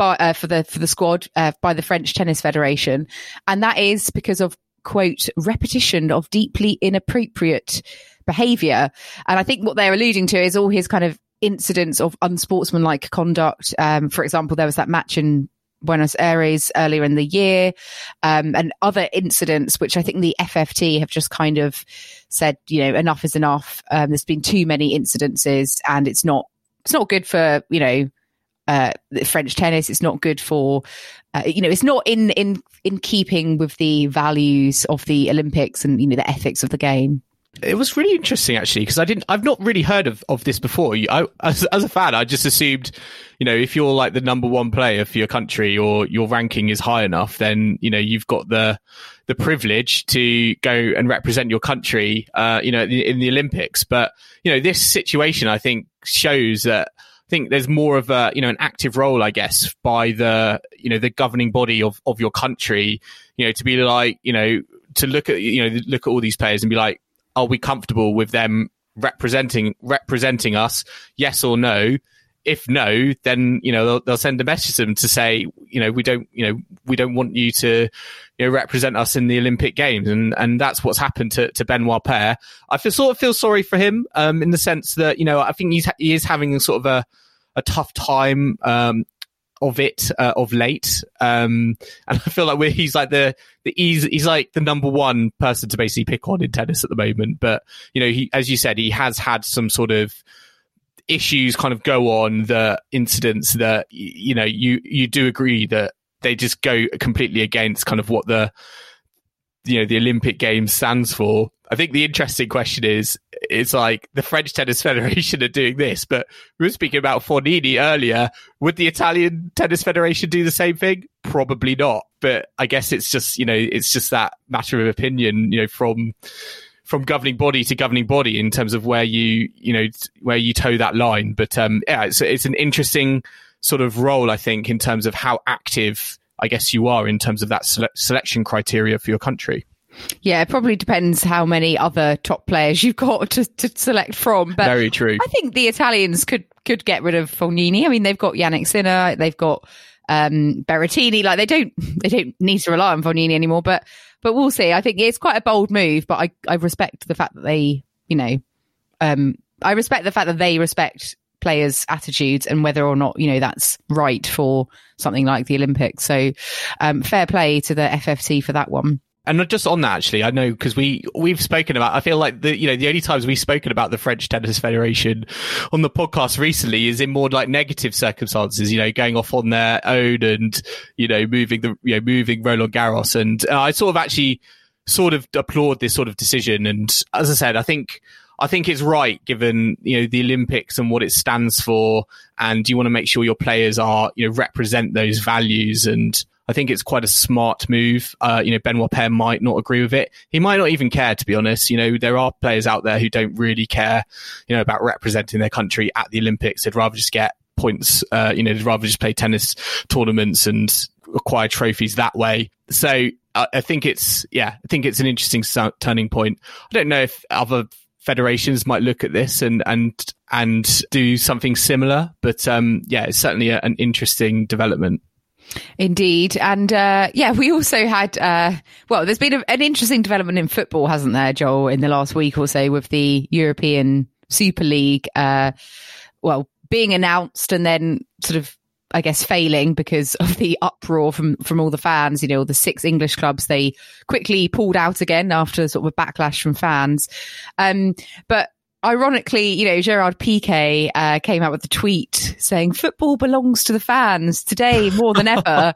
By, uh, for the for the squad uh, by the French Tennis Federation, and that is because of, quote, repetition of deeply inappropriate behaviour. And I think what they're alluding to is all his kind of incidents of unsportsmanlike conduct. Um, for example, there was that match in Buenos Aires earlier in the year, um, and other incidents, which I think the F F T have just kind of said, you know, enough is enough. Um, there's been too many incidences, and it's not it's not good for, you know, uh, French tennis. It's not good for, uh, you know, it's not in in in keeping with the values of the Olympics and, you know, the ethics of the game. It was really interesting, actually, because I didn't. I've not really heard of, of this before. I, as, as a fan, I just assumed, you know, if you're like the number one player for your country or your ranking is high enough, then, you know, you've got the the privilege to go and represent your country, uh, you know, in, in the Olympics. But, you know, this situation, I think, shows that I think there's more of a, you know, an active role, I guess, by the, you know, the governing body of, of your country, you know, to be like, you know, to look at, you know, look at all these players and be like, are we comfortable with them representing representing us? Yes or no? If no, then, you know, they'll, they'll send a message to them to say, you know, we don't, you know, we don't want you to, you know, represent us in the Olympic Games, and and that's what's happened to, to Benoit Paire. I feel sort of feel sorry for him, um, in the sense that, you know, I think he's he is having sort of a a tough time, um, of it, uh, of late, um, and I feel like we're, he's like the, the he's, he's like the number one person to basically pick on in tennis at the moment. But, you know, he, as you said, he has had some sort of issues kind of go on, the incidents that, you know, you you do agree that they just go completely against kind of what the, you know, the Olympic Games stands for. I think the interesting question is, it's like the French Tennis Federation are doing this, but we were speaking about Fornini earlier. Would the Italian Tennis Federation do the same thing? Probably not. But I guess it's just, you know, it's just that matter of opinion, you know, from from governing body to governing body in terms of where you, you know, where you toe that line. But um, yeah, it's it's an interesting sort of role, I think, in terms of how active, I guess, you are in terms of that sele- selection criteria for your country. Yeah, it probably depends how many other top players you've got to, to select from. But very true. I think the Italians could could get rid of Fognini. I mean, they've got Yannick Sinner, they've got um, Berrettini. Like, they don't they don't need to rely on Fognini anymore. But but we'll see. I think it's quite a bold move, but I, I respect the fact that they, you know, um, I respect the fact that they respect players' attitudes and whether or not, you know, that's right for something like the Olympics. So um, fair play to the F F T for that one. And just on that, actually, I know because we we've spoken about, I feel like the, you know, the only times we've spoken about the French Tennis Federation on the podcast recently is in more like negative circumstances, you know, going off on their own and, you know, moving the, you know, moving Roland Garros. And uh, I sort of actually sort of applaud this sort of decision. And as I said, I think, I think it's right given, you know, the Olympics and what it stands for. And you want to make sure your players are, you know, represent those values. And I think it's quite a smart move. Uh, you know, Benoit Paire might not agree with it. He might not even care, to be honest. You know, there are players out there who don't really care, you know, about representing their country at the Olympics. They'd rather just get points, uh, you know, they'd rather just play tennis tournaments and acquire trophies that way. So I, I think it's, yeah, I think it's an interesting su- turning point. I don't know if other federations might look at this and, and, and do something similar, but um, yeah, it's certainly a, an interesting development. Indeed. And uh, yeah, we also had, uh, well, there's been a, an interesting development in football, hasn't there, Joel, in the last week or so with the European Super League, uh, well, being announced and then sort of, I guess, failing because of the uproar from, from all the fans. You know, the six English clubs, they quickly pulled out again after sort of a backlash from fans. Um, but ironically, you know, Gerard Pique uh, came out with a tweet saying football belongs to the fans today more than ever,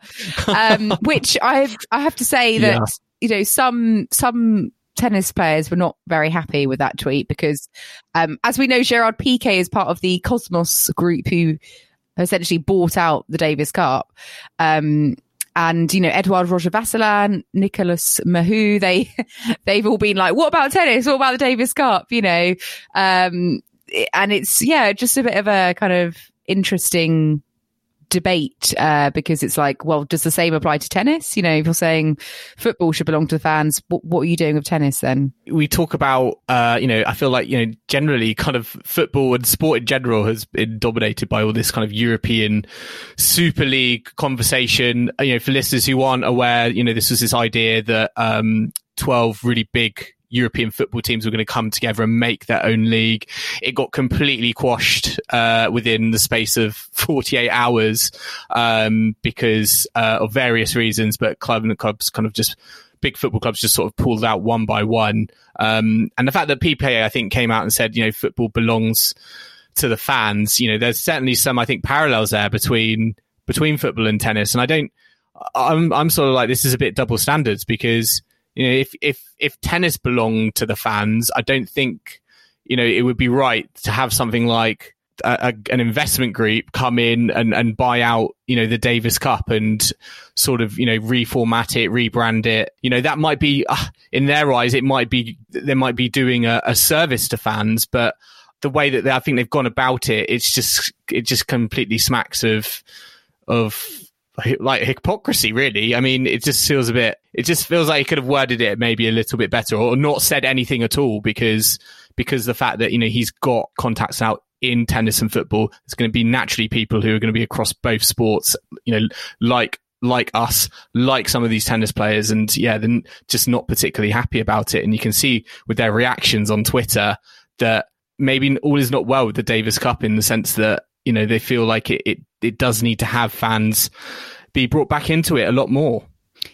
um, which I I have to say that, yeah, you know, some some tennis players were not very happy with that tweet because, um, as we know, Gerard Pique is part of the Cosmos group who essentially bought out the Davis Cup. Um And, you know, Edouard Roger Vasselin, Nicolas Mahut, they, they've all been like, what about tennis? What about the Davis Cup? You know, um, and it's, yeah, just a bit of a kind of interesting debate, uh, because it's like, well, does the same apply to tennis? You know, if you're saying football should belong to the fans, what, what are you doing with tennis then? We talk about, uh, you know, I feel like, you know, generally kind of football and sport in general has been dominated by all this kind of European Super League conversation. You know, for listeners who aren't aware, you know, this was this idea that um, twelve really big European football teams were going to come together and make their own league. It got completely quashed uh, within the space of forty-eight hours um, because uh, of various reasons, but club and clubs kind of just... big football clubs just sort of pulled out one by one. Um, and the fact that Pique, I think, came out and said, you know, football belongs to the fans. You know, there's certainly some, I think, parallels there between between football and tennis. And I don't, I'm I'm sort of like, this is a bit double standards because, you know, if if if tennis belonged to the fans, I don't think, you know, it would be right to have something like A, a, an investment group come in and, and buy out, you know, the Davis Cup and sort of, you know, reformat it, rebrand it. You know, that might be, uh, in their eyes, it might be, they might be doing a, a service to fans, but the way that they, I think they've gone about it, it's just, it just completely smacks of, of like hypocrisy, really. I mean, it just feels a bit, it just feels like you could have worded it maybe a little bit better or not said anything at all because, because the fact that, you know, he's got contacts out in tennis and football, there's going to be naturally people who are going to be across both sports, you know, like like us, like some of these tennis players. And yeah, they're just not particularly happy about it. And you can see with their reactions on Twitter that maybe all is not well with the Davis Cup in the sense that, you know, they feel like it it, it does need to have fans be brought back into it a lot more.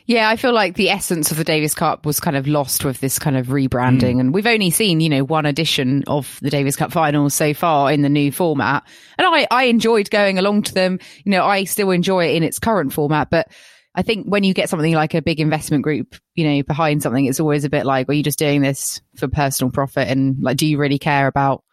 Yeah, I feel like the essence of the Davis Cup was kind of lost with this kind of rebranding. Mm. And we've only seen, you know, one edition of the Davis Cup finals so far in the new format. And I, I enjoyed going along to them. You know, I still enjoy it in its current format. But I think when you get something like a big investment group, you know, behind something, it's always a bit like, well, you're just doing this for personal profit. And like, do you really care about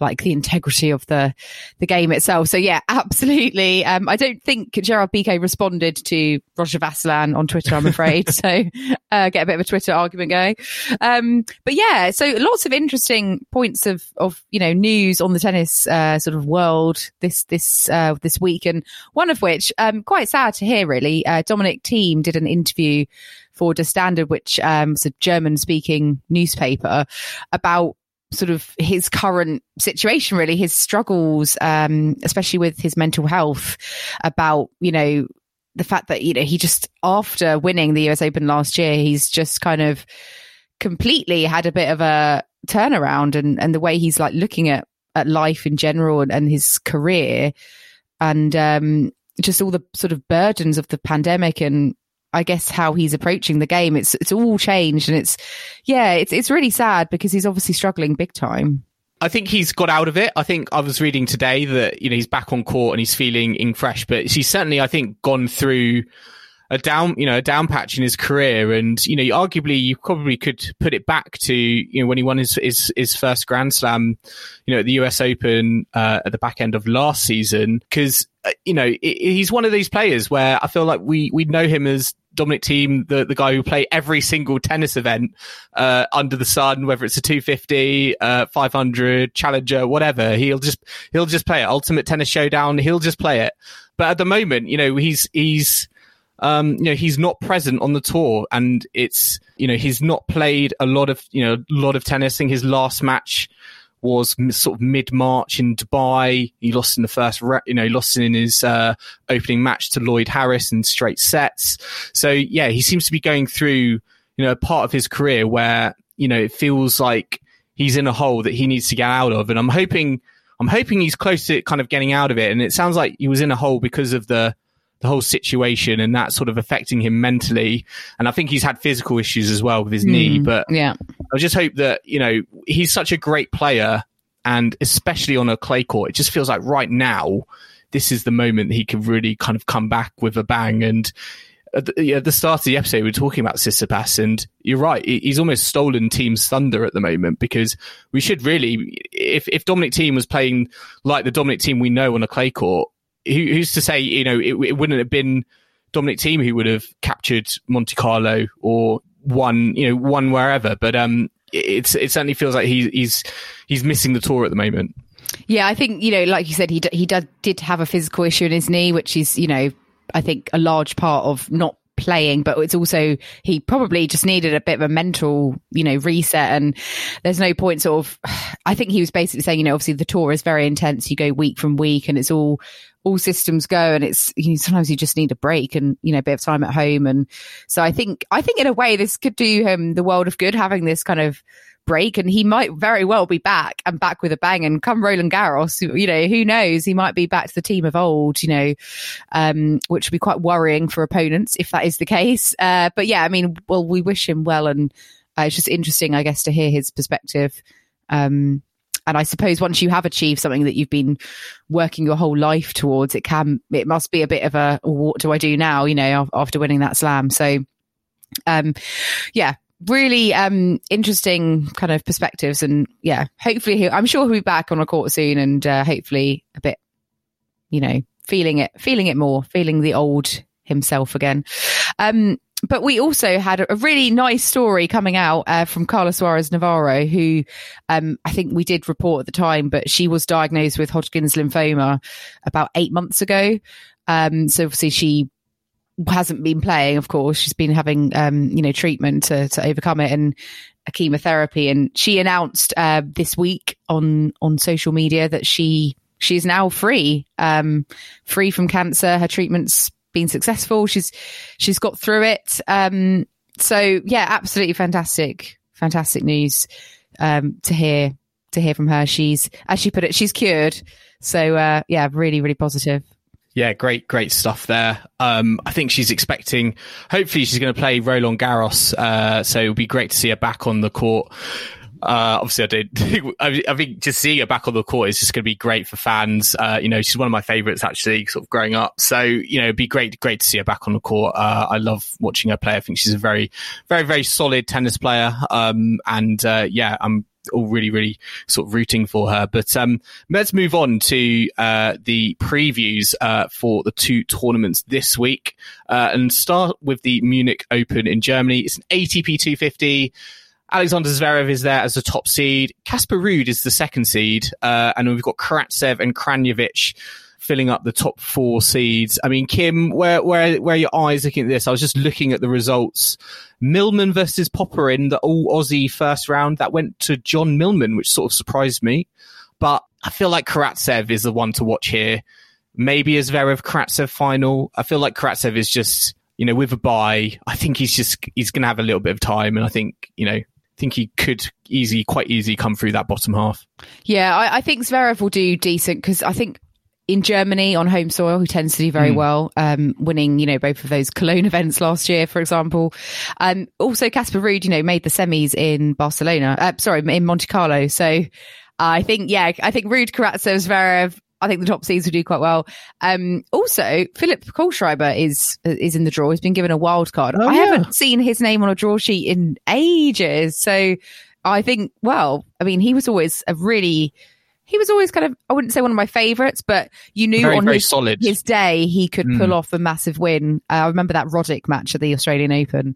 like the integrity of the the game itself? So yeah, absolutely. Um, I don't think Gerard Pique responded to Roger Vasselin on Twitter, I'm afraid. so uh, get a bit of a Twitter argument going. Um, but yeah, so lots of interesting points of of you know news on the tennis uh, sort of world this this uh, this week, and one of which um, quite sad to hear really. Uh, Dominic Thiem did an interview for Der Standard, which um, is a German speaking newspaper, about sort of his current situation, really, his struggles, um, especially with his mental health, about, you know, the fact that, you know, he just, after winning the U S Open last year, he's just kind of completely had a bit of a turnaround, and, and the way he's like looking at, at life in general and, and his career and um, just all the sort of burdens of the pandemic and I guess how he's approaching the game. It's it's all changed, and it's yeah, it's it's really sad because he's obviously struggling big time. I think he's got out of it. I think I was reading today that, you know, he's back on court and he's feeling in fresh, but he's certainly, I think, gone through a down, you know, a down patch in his career. And, you know, arguably you probably could put it back to, you know, when he won his, his, his first Grand Slam, you know, at the U S Open uh, at the back end of last season. Cause, uh, you know, it, he's one of these players where I feel like we, we know him as Dominic Thiem, the, the guy who play every single tennis event uh, under the sun, whether it's a two fifty, uh, five hundred, Challenger, whatever. He'll just, he'll just play it. Ultimate Tennis Showdown. He'll just play it. But at the moment, you know, he's, he's, Um, you know, he's not present on the tour, and it's, you know, he's not played a lot of, you know, a lot of tennis. I think his last match was m- sort of mid-March in Dubai. He lost in the first, re- you know, he lost in his uh, opening match to Lloyd Harris in straight sets. So yeah, he seems to be going through, you know, a part of his career where, you know, it feels like he's in a hole that he needs to get out of. And I'm hoping, I'm hoping he's close to kind of getting out of it. And it sounds like he was in a hole because of the, the whole situation, and that sort of affecting him mentally. And I think he's had physical issues as well with his mm, knee, but yeah, I just hope that, you know, he's such a great player, and especially on a clay court, it just feels like right now, this is the moment he can really kind of come back with a bang. And at the, at the start of the episode, we were talking about Tsitsipas, and you're right, he's almost stolen Thiem's thunder at the moment, because we should really, if, if Dominic Thiem was playing like the Dominic Thiem we know on a clay court, who's to say, you know, it, it wouldn't have been Dominic Thiem who would have captured Monte Carlo or won, you know, won wherever. But um, it's it certainly feels like he's he's he's missing the tour at the moment. Yeah, I think, you know, like you said, he d- he did did have a physical issue in his knee, which is, you know, I think a large part of not playing, but it's also he probably just needed a bit of a mental, you know, reset. And there's no point sort of, I think he was basically saying, you know, obviously the tour is very intense. You go week from week and it's all all systems go, and it's, you know, sometimes you just need a break and, you know, a bit of time at home. And so I think I think in a way this could do him the world of good, having this kind of break, and he might very well be back and back with a bang. And come Roland Garros, you know, who knows, he might be back to the team of old, you know, um, which would be quite worrying for opponents if that is the case. Uh, but yeah, I mean, well, we wish him well, and uh, it's just interesting, I guess, to hear his perspective. Um, and I suppose once you have achieved something that you've been working your whole life towards, it can, it must be a bit of a, what do I do now, you know, after winning that slam. So um, yeah, really um interesting kind of perspectives, and yeah, hopefully he'll, I'm sure he'll be back on a court soon, and uh, hopefully a bit, you know, feeling it feeling it more feeling the old himself again. Um but we also had a really nice story coming out uh, from Carla Suarez Navarro, who um I think we did report at the time, but she was diagnosed with Hodgkin's lymphoma about eight months ago. Um so obviously she hasn't been playing, of course. She's been having um you know treatment to, to overcome it, and a chemotherapy. And she announced uh this week on on social media that she she's now free um free from cancer. Her treatment's been successful, she's she's got through it. Um so yeah, absolutely fantastic fantastic news um to hear to hear from her. She's, as she put it, she's cured. So uh yeah, really really positive. Yeah, great, great stuff there. Um, I think she's expecting, hopefully she's going to play Roland Garros. Uh, so it'll be great to see her back on the court. Uh, obviously I did. I, I think just seeing her back on the court is just going to be great for fans. Uh, you know, she's one of my favorites actually, sort of growing up. So, you know, it'd be great, great to see her back on the court. Uh, I love watching her play. I think she's a very, very, very solid tennis player. Um, and, uh, yeah, I'm, all really really sort of rooting for her. But um let's move on to uh the previews uh for the two tournaments this week, uh and start with the Munich Open in Germany. It's an A T P two fifty. Alexander Zverev is there as the top seed. Casper Ruud is the second seed, uh and we've got Karatsev and Kranjevic filling up the top four seeds. I mean, Kim, where where where are your eyes looking at this? I was just looking at the results. Millman versus Popperin, the all Aussie first round, that went to John Millman, which sort of surprised me. But I feel like Karatsev is the one to watch here. Maybe a Zverev Karatsev final. I feel like Karatsev is just, you know, with a bye, I think he's just he's going to have a little bit of time, and I think, you know, think he could easy, quite easy come through that bottom half. Yeah, I, I think Zverev will do decent, because I think in Germany on home soil, who tends to do very mm. well, um, winning, you know, both of those Cologne events last year, for example. Um, also, Casper Ruud, you know, made the semis in Barcelona, uh, sorry, in Monte Carlo. So uh, I think, yeah, I think Ruud, Karatsev, Zverev, I think the top seeds will do quite well. Um, also, Philipp Kohlschreiber is is in the draw. He's been given a wild card. Oh, I yeah. haven't seen his name on a draw sheet in ages. So I think, well, I mean, he was always a really... He was always kind of, I wouldn't say one of my favourites, but you knew very, on very his, solid. his day he could mm. pull off a massive win. Uh, I remember that Roddick match at the Australian Open.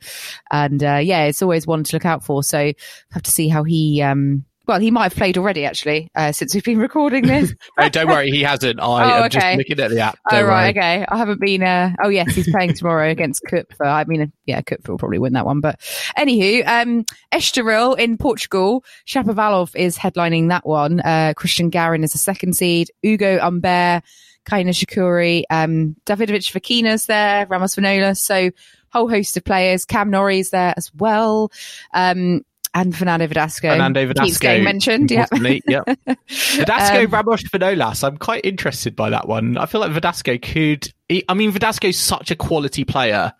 And uh, yeah, it's always one to look out for. So have to see how he, um, well, he might have played already, actually, uh, since we've been recording this. Oh, don't worry, he hasn't. I oh, am okay. just looking at the app. Don't oh, right, worry. okay. I haven't been, uh, oh yes, he's playing tomorrow against Kupfer. I mean, yeah, Kupfer will probably win that one. But anywho, um, Estoril in Portugal, Shapovalov is headlining that one. Uh, Christian Garin is the second seed. Hugo Humbert, Kei Nishikori, um, Davidovich Vakina's there, Ramos Vinolas. So whole host of players. Cam Norrie is there as well. Um, And Fernando Verdasco. Fernando Verdasco. Keeps getting mentioned, yeah. Yep. Verdasco, um, Ramos Vinolas. I'm quite interested by that one. I feel like Verdasco could... He, I mean, Verdasco's such a quality player.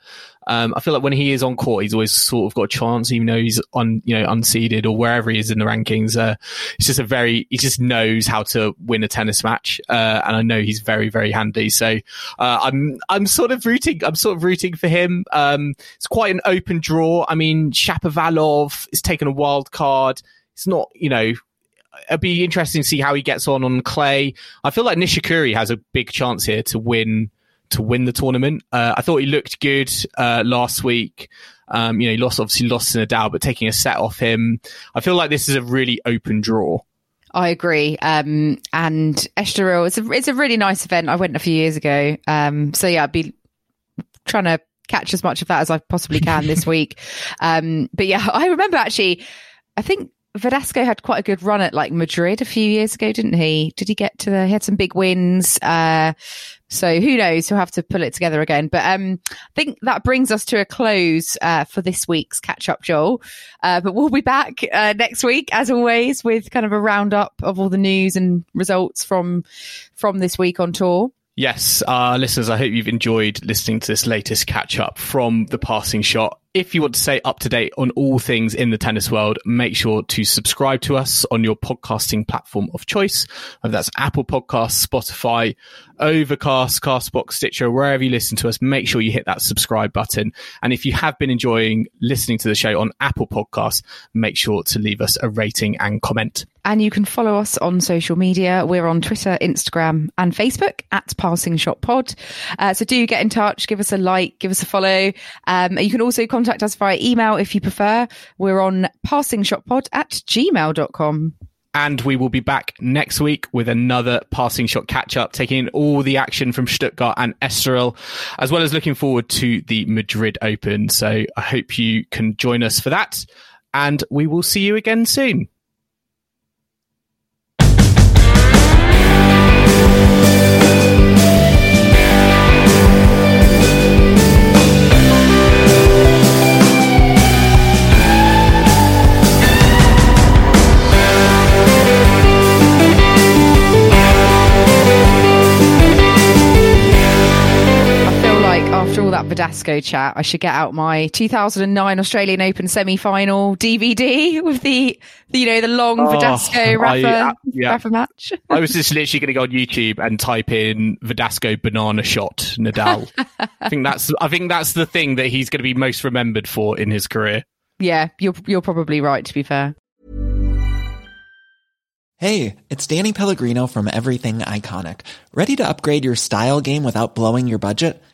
Um, I feel like when he is on court, he's always sort of got a chance, even though he's on, you know, unseeded or wherever he is in the rankings. Uh, it's just a very... He just knows how to win a tennis match. Uh, and I know he's very, very handy. So uh, I'm I'm sort of rooting I'm sort of rooting for him. Um, it's quite an open draw. I mean, Shapovalov is taking a wild card. It's not, you know... It'd be interesting to see how he gets on on clay. I feel like Nishikori has a big chance here to win... to win the tournament. Uh, I thought he looked good uh, last week. Um, you know, he lost, obviously lost to Nadal, but taking a set off him. I feel like this is a really open draw. I agree. Um, and Estoril, it's a, it's a really nice event. I went a few years ago. Um, so yeah, I'd be trying to catch as much of that as I possibly can this week. Um, but yeah, I remember actually, I think Verdasco had quite a good run at like Madrid a few years ago, didn't he? Did he get to the, he had some big wins. Uh, so who knows? He'll have to pull it together again. But um, I think that brings us to a close uh, for this week's catch up, Joel. Uh, but we'll be back uh, next week, as always, with kind of a roundup of all the news and results from, from this week on tour. Yes, uh, listeners, I hope you've enjoyed listening to this latest catch-up from The Passing Shot. If you want to stay up to date on all things in the tennis world, make sure to subscribe to us on your podcasting platform of choice, whether that's Apple Podcasts, Spotify, Overcast, Castbox, Stitcher, wherever you listen to us, make sure you hit that subscribe button. And if you have been enjoying listening to the show on Apple Podcasts, make sure to leave us a rating and comment. And you can follow us on social media. We're on Twitter, Instagram and Facebook at Passing Shot Pod. Uh, so do get in touch, give us a like, give us a follow. Um, you can also contact us via email if you prefer. We're on passingshotpod at gmail dot com. And we will be back next week with another Passing Shot catch-up, taking in all the action from Stuttgart and Estoril, as well as looking forward to the Madrid Open. So I hope you can join us for that. And we will see you again soon. That Verdasco chat, I should get out my two thousand nine Australian Open semi-final D V D with the, the you know the long oh, Verdasco Rafa I, uh, yeah. Rafa match. I was just literally going to go on YouTube and type in Verdasco banana shot Nadal. I think that's I think that's the thing that he's going to be most remembered for in his career. Yeah, you're you're probably right, to be fair. Hey, it's Danny Pellegrino from Everything Iconic. Ready to upgrade your style game without blowing your budget?